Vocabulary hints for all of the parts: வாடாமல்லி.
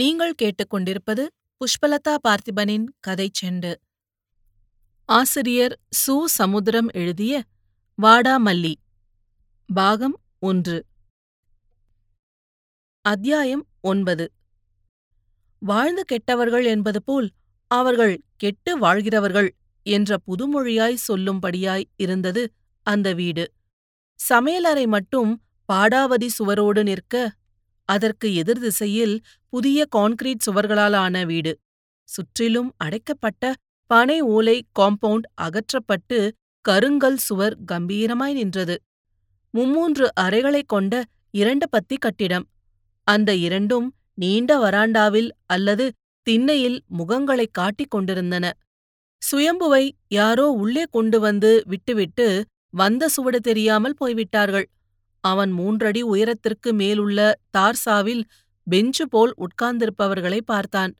நீங்கள் கேட்டுக்கொண்டிருப்பது புஷ்பலதா பார்த்திபனின் கதை செண்டு. ஆசிரியர் சு. சமுத்திரம் எழுதிய வாடாமல்லி, பாகம் 1, அத்தியாயம் 9. வாழ்ந்து கெட்டவர்கள் என்பது போல் அவர்கள் கெட்டு வாழ்கிறவர்கள் என்ற புதுமொழியாய் சொல்லும்படியாய் இருந்தது அந்த வீடு. சமையலறை மட்டும் பாடாவதி சுவரோடு நிற்க, அதற்கு எதிர் திசையில் புதிய கான்கிரீட் சுவர்களாலான வீடு. சுற்றிலும் அடைக்கப்பட்ட பனை ஓலை காம்பவுண்ட் அகற்றப்பட்டு கருங்கல் சுவர் கம்பீரமாய் நின்றது. 3 அறைகளைக் கொண்ட 2 பத்தி கட்டிடம். அந்த 2ம் நீண்ட வராண்டாவில் அல்லது திண்ணையில் முகங்களைக் காட்டிக் கொண்டிருந்தன. சுயம்புவை யாரோ உள்ளே கொண்டு வந்து விட்டுவிட்டு வந்த சுவடு தெரியாமல் போய்விட்டார்கள். அவன் 3 அடி உயரத்திற்கு மேலுள்ள தார்சாவில் பெஞ்சு போல் உட்கார்ந்திருப்பவர்களை பார்த்தான்.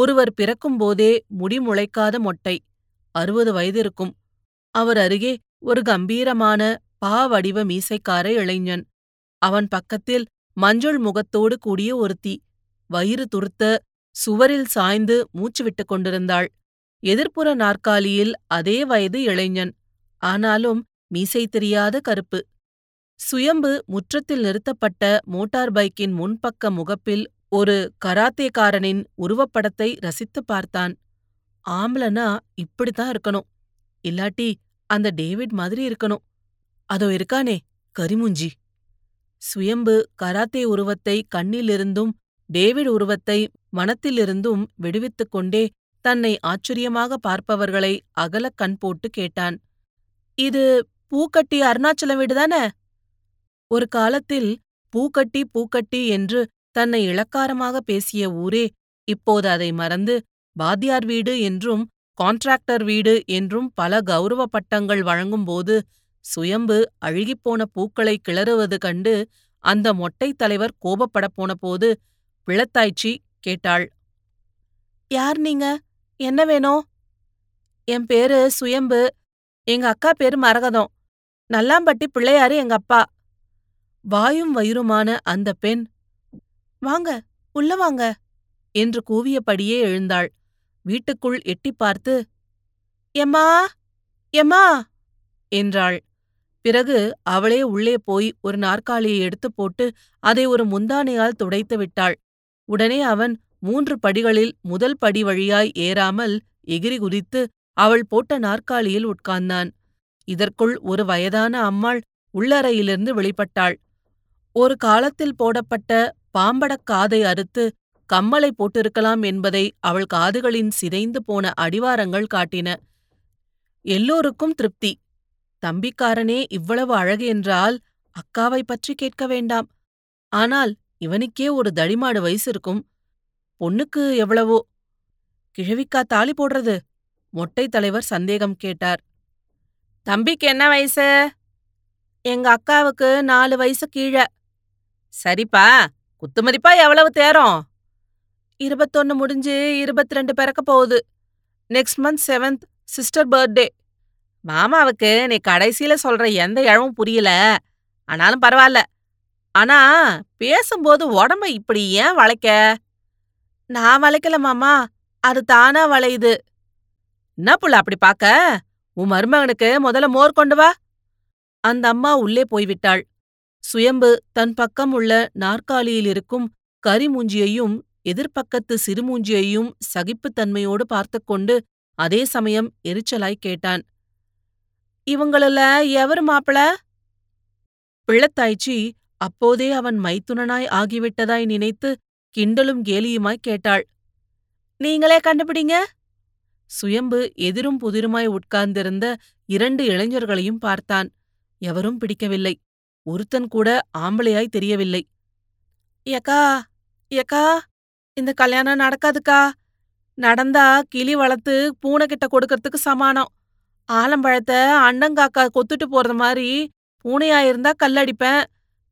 ஒருவர் பிறக்கும்போதே முடிமுளைக்காத மொட்டை, 60 வயது இருக்கும். அவர் அருகே ஒரு கம்பீரமான பாவடிவ மீசைக்கார இளைஞன். அவன் பக்கத்தில் மஞ்சள் முகத்தோடு கூடிய ஒருத்தி வயிறு துருத்த சுவரில் சாய்ந்து மூச்சுவிட்டுக் கொண்டிருந்தாள். எதிர்ப்புற நாற்காலியில் அதே வயது இளைஞன், ஆனாலும் மீசை தெரியாத கருப்பு. சுயம்பு முற்றத்தில் நிறுத்தப்பட்ட மோட்டார் பைக்கின் முன்பக்க முகப்பில் ஒரு கராத்தேக்காரனின் உருவப்படத்தை ரசித்து பார்த்தான். ஆம்பளனா இப்படித்தான் இருக்கணும், இல்லாட்டி அந்த டேவிட் மாதிரி இருக்கணும். அதோ இருக்கானே கரிமுஞ்சி. சுயம்பு கராத்தே உருவத்தை கண்ணிலிருந்தும் டேவிட் உருவத்தை மனத்திலிருந்தும் விடுவித்துக் கொண்டே தன்னை ஆச்சரியமாக பார்ப்பவர்களை அகலக் கண் போட்டு கேட்டான், இது பூக்கட்டி அருணாச்சலம் வீடுதானே? ஒரு காலத்தில் பூக்கட்டி பூக்கட்டி என்று தன்னை இளக்காரமாக பேசிய ஊரே இப்போது அதை மறந்து வாத்தியார் வீடு என்றும் கான்ட்ராக்டர் வீடு என்றும் பல கௌரவ பட்டங்கள் வழங்கும்போது சுயம்பு அழுகிப்போன பூக்களை கிளறுவது கண்டு அந்த மொட்டை தலைவர் கோபப்படப் போன போது பிளத்தாய்ச்சி கேட்டாள், யார் நீங்க, என்ன வேணும்? என் பேரு சுயம்பு, எங்க அக்கா பேரு மரகதம், நல்லாம்பட்டி பிள்ளையாரு எங்க அப்பா. வாயும் வயிறுமான அந்த பெண், வாங்க உள்ள வாங்க என்று கூவியபடியே எழுந்தாள். வீட்டுக்குள் எட்டி பார்த்து எம்மா எம்மா என்றாள். பிறகு அவளே உள்ளே போய் ஒரு நாற்காலியை எடுத்து போட்டு அதை ஒரு முந்தானையால் துடைத்து விட்டாள். உடனே அவன் 3 படிகளில் முதல் படி வழியாய் ஏறாமல் எகிரி குதித்து அவள் போட்ட நாற்காலியில் உட்கார்ந்தான். இதற்குள் ஒரு வயதான அம்மாள் உள்ளறையிலிருந்து வெளிப்பட்டாள். ஒரு காலத்தில் போடப்பட்ட பாம்படக் காதை அறுத்து கம்மலை போட்டிருக்கலாம் என்பதை அவள் காதுகளின் சிதைந்து போன அடிவாரங்கள் காட்டின. எல்லோருக்கும் திருப்தி. தம்பிக்காரனே இவ்வளவு அழகு என்றால் அக்காவை பற்றி கேட்க வேண்டாம். ஆனால் இவனுக்கே ஒரு தடிமாடு வயசு இருக்கும், பொண்ணுக்கு எவ்வளவோ. கிழவிக்கா தாலி போடுறது? மொட்டை தலைவர் சந்தேகம் கேட்டார். தம்பிக்கு என்ன வயசு? எங்க அக்காவுக்கு 4 வயசு கீழே. சரிப்பா, குத்துமதிப்பா எவ்வளவு தேரும்? 21 முடிஞ்சு 22 பிறக்க போகுது. Next month 7th sister birthday. மாமாவுக்கு நீ கடைசியில சொல்ற எந்த இழவும் புரியல, ஆனாலும் பரவாயில்ல. ஆனா பேசும்போது உடம்ப இப்படி ஏன் வளைக்க? நான் வளைக்கல மாமா, அது தானா வளையுது. என்ன புள்ள அப்படி பாக்க? உன் மருமகனுக்கு முதல்ல மோர் கொண்டு வா. அந்த அம்மா உள்ளே போய்விட்டாள். சுயம்பு தன் பக்கம் உள்ள நாற்காலியில் இருக்கும் கரிமூஞ்சியையும் எதிர்பக்கத்து சிறுமூஞ்சியையும் சகிப்புத்தன்மையோடு பார்த்து கொண்டு அதே சமயம் எரிச்சலாய் கேட்டான், இவங்கள எவர் மாப்பிள? பிள்ளத்தாய்ச்சி அப்போதே அவன் மைத்துனனாய் ஆகிவிட்டதாய் நினைத்து கிண்டலும் கேலியுமாய் கேட்டாள், நீங்களே கண்டுபிடிங்க. சுயம்பு எதிரும் புதிருமாய் உட்கார்ந்திருந்த 2 இளைஞர்களையும் பார்த்தான். எவரும் பிடிக்கவில்லை. ஒருத்தன் கூட ஆம்பளையாய் தெரியவில்லை. ஏக்கா ஏக்கா, இந்த கல்யாணம் நடக்காதுக்கா. நடந்தா கிளி வளர்த்து பூனைக்கிட்ட கொடுக்கறதுக்கு சமானம். ஆலம்பழத்தை அண்ணங்காக்கா கொத்துட்டு போறது மாதிரி பூனையாயிருந்தா கல்லடிப்பேன்,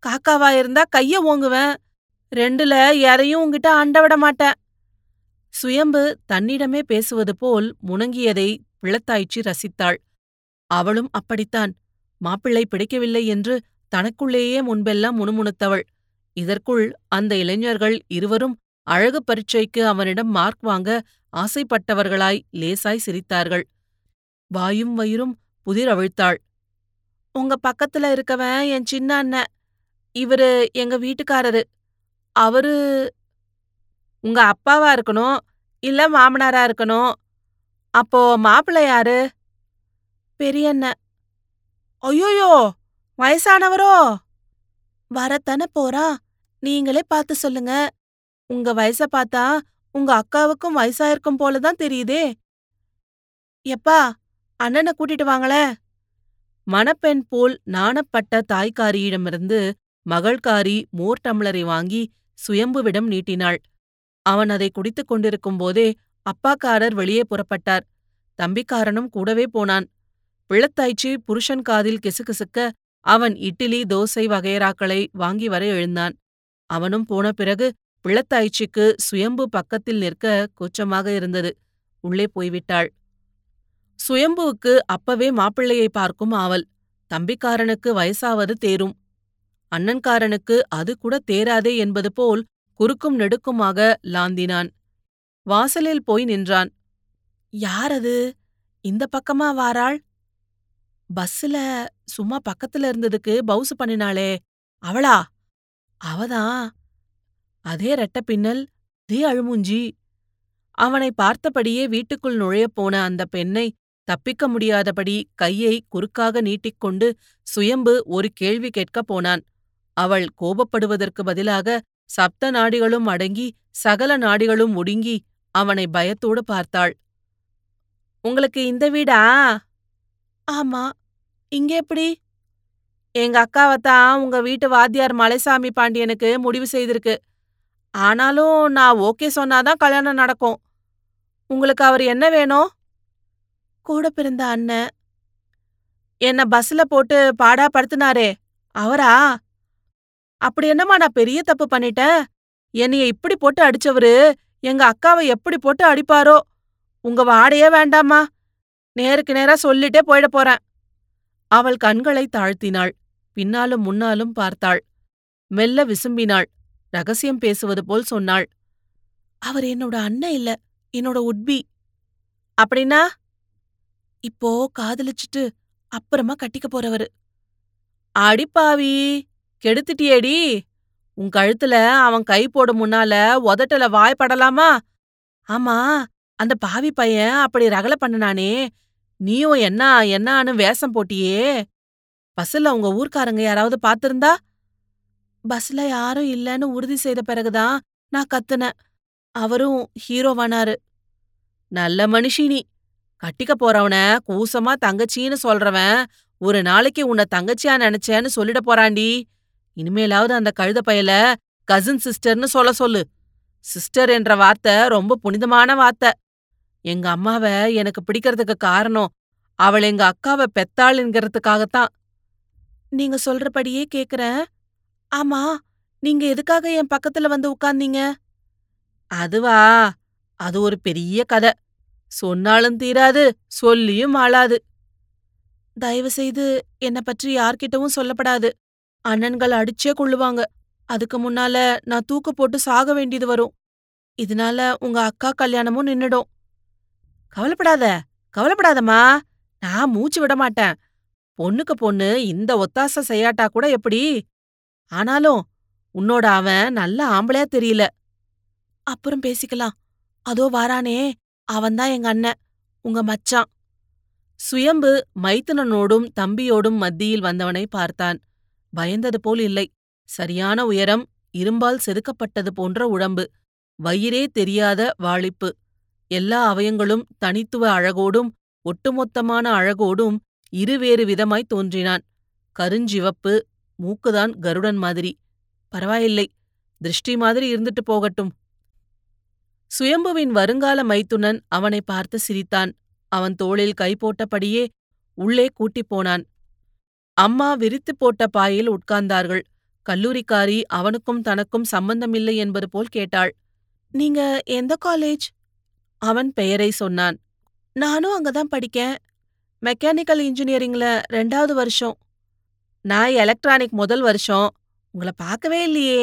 காக்காவாயிருந்தா கைய ஓங்குவேன், 2ல யாரையும் உங்ககிட்ட அண்ட விட மாட்டேன். சுயம்பு தன்னிடமே பேசுவது போல் முணங்கியதை பிள்ளத்தாய்ச்சி ரசித்தாள். அவளும் அப்படித்தான். மாப்பிள்ளை பிடிக்கவில்லை என்று தனக்குள்ளேயே முன்பெல்லாம் முணுமுணுத்தவள். இதற்குள் அந்த இளைஞர்கள் இருவரும் அழகு பரீட்சைக்கு அவனிடம் மார்க் வாங்க ஆசைப்பட்டவர்களாய் லேசாய் சிரித்தார்கள். வாயும் வயிறும் புதிரவிழ்த்தாள். உங்க பக்கத்துல இருக்கவன் என் சின்ன அண்ணன், இவரு எங்க வீட்டுக்காரரு. அவரு உங்க அப்பாவா இருக்கணும், இல்ல மாமனாரா இருக்கணும். அப்போ மாப்பிள்ளை யாரு? பெரியண்ணன். ஐயோயோ, வயசானவரோ? வரத்தானே போறா, நீங்களே பார்த்து சொல்லுங்க. உங்க வயச பார்த்தா உங்க அக்காவுக்கும் வயசாயிருக்கும் போலதான் தெரியுதே. எப்பா, அண்ணனை கூட்டிட்டு வாங்களே. மணப்பெண் போல் நாணப்பட்ட தாய்க்காரியிடமிருந்து மகள்காரி மோர் டம்ளரை வாங்கி சுயம்புவிடம் நீட்டினாள். அவன் அதை குடித்துக் கொண்டிருக்கும் போதே அப்பாக்காரர் வெளியே புறப்பட்டார். தம்பிக்காரனும் கூடவே போனான். பிள்ளத்தாய்ச்சி புருஷன் காதில் கிசுகிசுக்க அவன் இட்லி தோசை வகையராக்களை வாங்கி வர எழுந்தான். அவனும் போன பிறகு பிள்ளத்தாய்ச்சிக்கு சுயம்பு பக்கத்தில் நிற்க கூச்சமாக இருந்தது. உள்ளே போய்விட்டாள். சுயம்புவுக்கு அப்பவே மாப்பிள்ளையை பார்க்கும் ஆவல். தம்பிக்காரனுக்கு வயசாவது தேரும், அண்ணன்காரனுக்கு அது கூட தேராதே என்பது போல் குறுக்கும் நெடுக்குமாக லாந்தினான். வாசலில் போய் நின்றான். யாரது இந்த பக்கமா வாராள்? பஸ்ஸுல சும்மா பக்கத்துல இருந்ததுக்கு பவுசு பண்ணினாளே, அவளா? அவதான். அதே ரெட்ட பின்னல், அதே அழுமூஞ்சி. அவனை பார்த்தபடியே வீட்டுக்குள் நுழையப்போன அந்த பெண்ணை தப்பிக்க முடியாதபடி கையை குறுக்காக நீட்டிக்கொண்டு சுயம்பு ஒரு கேள்வி கேட்கப் போனான். அவள் கோபப்படுவதற்கு பதிலாக சப்த நாடிகளும் அடங்கி சகல நாடிகளும் ஒடுங்கி அவனை பயத்தோடு பார்த்தாள். உங்களுக்கு இந்த வீடா? ஆமா. இங்க எப்படி? எங்க அக்காவத்தான் உங்க வீட்டு வாத்தியார் மலைசாமி பாண்டியனுக்கு முடிவு செய்திருக்கு. ஆனாலும் நான் ஓகே சொன்னாதான் கல்யாணம் நடக்கும். உங்களுக்கு அவர் என்ன வேணும்? கூட பிறந்த அண்ணன் என்ன பஸ்ல போட்டு பாடா படுத்தினாரே, அவரா? அப்படி என்னமா நான் பெரிய தப்பு பண்ணிட்டேன்? என்னைய இப்படி போட்டு அடிச்சவரு எங்க அக்காவை எப்படி போட்டு அடிப்பாரோ. உங்க வாடையே வேண்டாமா, நேருக்கு நேரா சொல்லிட்டே போயிட போறேன். அவள் கண்களை தாழ்த்தினாள். பின்னாலும் முன்னாலும் பார்த்தாள். மெல்ல விசும்பினாள். ரகசியம் பேசுவது போல் சொன்னாள். அவர் என்னோட அண்ணன் இல்ல, என்னோட உட்பி. அப்படின்னா? இப்போ காதலிச்சுட்டு அப்புறமா கட்டிக்க போறவரு. அடிப்பாவி, கெடுத்துட்டியேடி. உன் கழுத்துல அவன் கை போடும் முன்னால உதட்டல வாய்ப்படலாமா? ஆமா, அந்த பாவி பையன் அப்படி ரகலை பண்ணனானே, நீயும் என்ன என்னான்னு வேஷம் போட்டியே. பஸ்ல உங்க ஊர்க்காரங்க யாராவது பாத்திருந்தா? பஸ்ல யாரும் இல்லன்னு உறுதி செய்த பிறகுதான் நான் கத்துனேன். அவரும் ஹீரோவானாரு. நல்ல மனுஷினி. கட்டிக்க போறவன கூசமா தங்கச்சின்னு சொல்றவன் ஒரு நாளைக்கு உன்னை தங்கச்சியா நினைச்சேன்னு சொல்லிட போறாண்டி. இனிமேலாவது அந்த கழுத பயல கசின் சிஸ்டர்னு சொல்ல சொல்லு. சிஸ்டர் என்ற வார்த்தை ரொம்ப புனிதமான வார்த்தை. எங்க அம்மாவை எனக்கு பிடிக்கிறதுக்கு காரணம் அவள் எங்க அக்காவை பெத்தாள் என்கிறதுக்காகத்தான். நீங்க சொல்றபடியே கேக்குறேன். ஆமா, நீங்க எதுக்காக என் பக்கத்துல வந்து உட்கார்ந்தீங்க? அதுவா, அது ஒரு பெரிய கதை. சொன்னாலும் தீராது, சொல்லியும் ஆளாது. தயவு செய்து என்னை பற்றி யார்கிட்டவும் சொல்லப்படாது. அண்ணன்கள் அடிச்சே கொள்ளுவாங்க. அதுக்கு முன்னால நான் தூக்கு போட்டு சாக வேண்டியது வரும். இதனால உங்க அக்கா கல்யாணமும் நின்னுடும். கவலைப்படாத, கவலைப்படாதம்மா, நான் மூச்சு விட மாட்டேன். பொண்ணுக்கு பொண்ணு இந்த ஒத்தாசை செய்யாட்டா கூட எப்படி? ஆனாலும் உன்னோட அவன் நல்ல ஆம்பளையா தெரியல. அப்புறம் பேசிக்கலாம். அதோ வாரானே, அவன்தான் எங்க அண்ணன், உங்க மச்சான். சுயம்பு மைத்துனனோடும் தம்பியோடும் மத்தியில் வந்தவனை பார்த்தான். பயந்தது போல் இல்லை. சரியான உயரம், இரும்பால் செதுக்கப்பட்டது போன்ற உடம்பு, வயிறே தெரியாத வாளிப்பு, எல்லா அவயங்களும் தனித்துவ அழகோடும் ஒட்டுமொத்தமான அழகோடும் இருவேறு விதமாய் தோன்றினான். கருஞ்சிவப்பு, மூக்குதான் கருடன் மாதிரி. பரவாயில்லை, திருஷ்டி மாதிரி இருந்துட்டு போகட்டும். சுயம்புவின் வருங்கால மைத்துனன் அவனை பார்த்து சிரித்தான். அவன் தோளில் கை போட்டபடியே உள்ளே கூட்டிப் போனான். அம்மா விரித்து போட்ட பாயில் உட்கார்ந்தார்கள். கல்லூரிக்காரி அவனுக்கும் தனக்கும் சம்பந்தமில்லை என்பது போல் கேட்டாள். நீங்க எந்த காலேஜ்? அவன் பெயரை சொன்னான். நானும் அங்கதான் படிக்கேன், மெக்கானிக்கல் இன்ஜினியரிங்ல 2வது வருஷம். நான் எலக்ட்ரானிக் 1ல் வருஷம். உங்களை பார்க்கவே இல்லையே.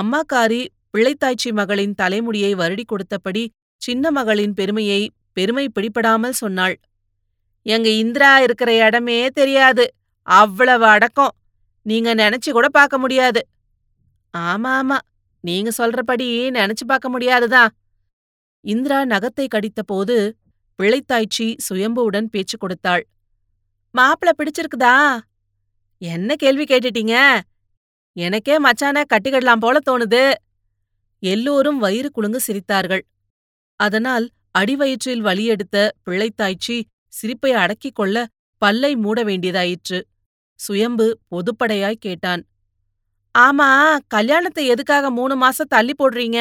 அம்மாக்காரி பிள்ளைத்தாய்ச்சி மகளின் தலைமுடியை வருடி கொடுத்தபடி சின்ன மகளின் பெருமை பிடிபடாமல் சொன்னாள். எங்க இந்திரா இருக்கிற இடமே தெரியாது, அவ்வளவு அடக்கம், நீங்க நினைச்சு கூட பார்க்க முடியாது. ஆமாமா, நீங்க சொல்றபடி நினைச்சு பார்க்க முடியாதுதான். இந்திரா நகத்தை கடித்த போது பிள்ளைத்தாய்ச்சி சுயம்புவுடன் பேச்சு கொடுத்தாள். மாப்பிள பிடிச்சிருக்குதா? என்ன கேள்வி கேட்டுட்டீங்க, எனக்கே மச்சான கட்டிக்கிடலாம் போல தோணுது. எல்லோரும் வயிறு குலுங்கு சிரித்தார்கள். அதனால் அடிவயிற்றில் வலியெடுத்த பிள்ளைத்தாய்ச்சி சிரிப்பை அடக்கிக் கொள்ள பல்லை மூட வேண்டியதாயிற்று. சுயம்பு பொதுப்படையாய் கேட்டான், ஆமா, கல்யாணத்தை எதுக்காக 3 மாசம் தள்ளி போடுறீங்க?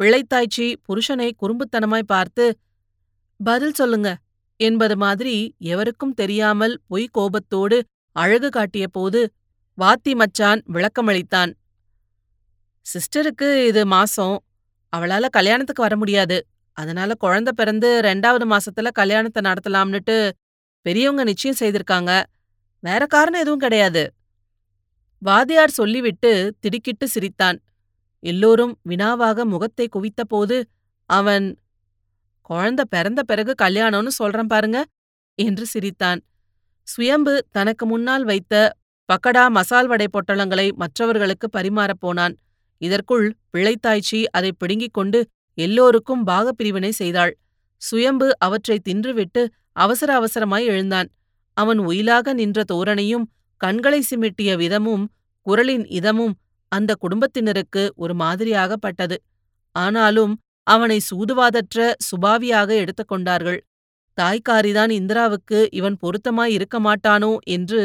பிள்ளைத்தாய்ச்சி புருஷனை குறும்புத்தனமாய் பார்த்து, பதில் சொல்லுங்க என்பது மாதிரி எவருக்கும் தெரியாமல் பொய் கோபத்தோடு அழகு காட்டிய போது வாத்தி மச்சான் விளக்கமளித்தான். சிஸ்டருக்கு இது மாசம், அவளால கல்யாணத்துக்கு வர முடியாது. அதனால குழந்தை பிறந்து 2வது மாசத்துல கல்யாணத்தை நடத்தலாம்னுட்டு பெரியவங்க நிச்சயம் செய்திருக்காங்க. வேற காரணம் எதுவும் கிடையாது. வாதியார் சொல்லிவிட்டு திடுக்கிட்டு சிரித்தான். எல்லோரும் வினாவாக முகத்தை குவித்த போது அவன், குழந்தை பிறந்த பிறகு கல்யாணம்னு சொல்றேன் பாருங்க என்று சிரித்தான். சுயம்பு தனக்கு முன்னால் வைத்த பக்கடா மசால் வடை பொட்டலங்களை மற்றவர்களுக்கு பரிமாறப்போனான். இதற்குள் பிள்ளைத்தாய்ச்சி அதை பிடுங்கிக் கொண்டு எல்லோருக்கும் பாகப்பிரிவினை செய்தாள். சுயம்பு அவற்றை தின்றுவிட்டு அவசர அவசரமாய் எழுந்தான். அவன் ஒயிலாக நின்ற தோரணையும் கண்களை சிமிட்டிய விதமும் குரலின் இதமும் அந்த குடும்பத்தினருக்கு ஒரு மாதிரியாகப்பட்டது. ஆனாலும் அவனை சூதுவாதற்ற சுபாவியாக எடுத்துக்கொண்டார்கள். தாய்க்காரிதான் இந்திராவுக்கு இவன் பொருத்தமாய் இருக்க மாட்டானோ என்று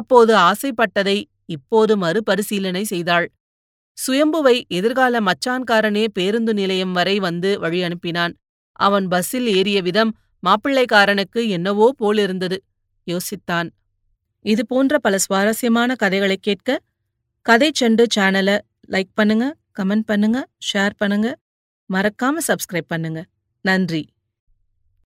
அப்போது ஆசைப்பட்டதை இப்போது மறுபரிசீலனை செய்தாள். சுயம்புவை எதிர்கால மச்சான்காரனே பேருந்து நிலையம் வரை வந்து வழி அனுப்பினான். அவன் பஸ்ஸில் ஏறிய விதம் மாப்பிள்ளைக்காரனுக்கு என்னவோ போலிருந்தது. யோசித்தான். இது போன்ற பல சுவாரஸ்யமான கதைகளை கேட்க கதை செண்டு சேனலை லைக் பண்ணுங்க, கமெண்ட் பண்ணுங்க, ஷேர் பண்ணுங்க, மறக்காம சப்ஸ்கிரைப் பண்ணுங்க. நன்றி.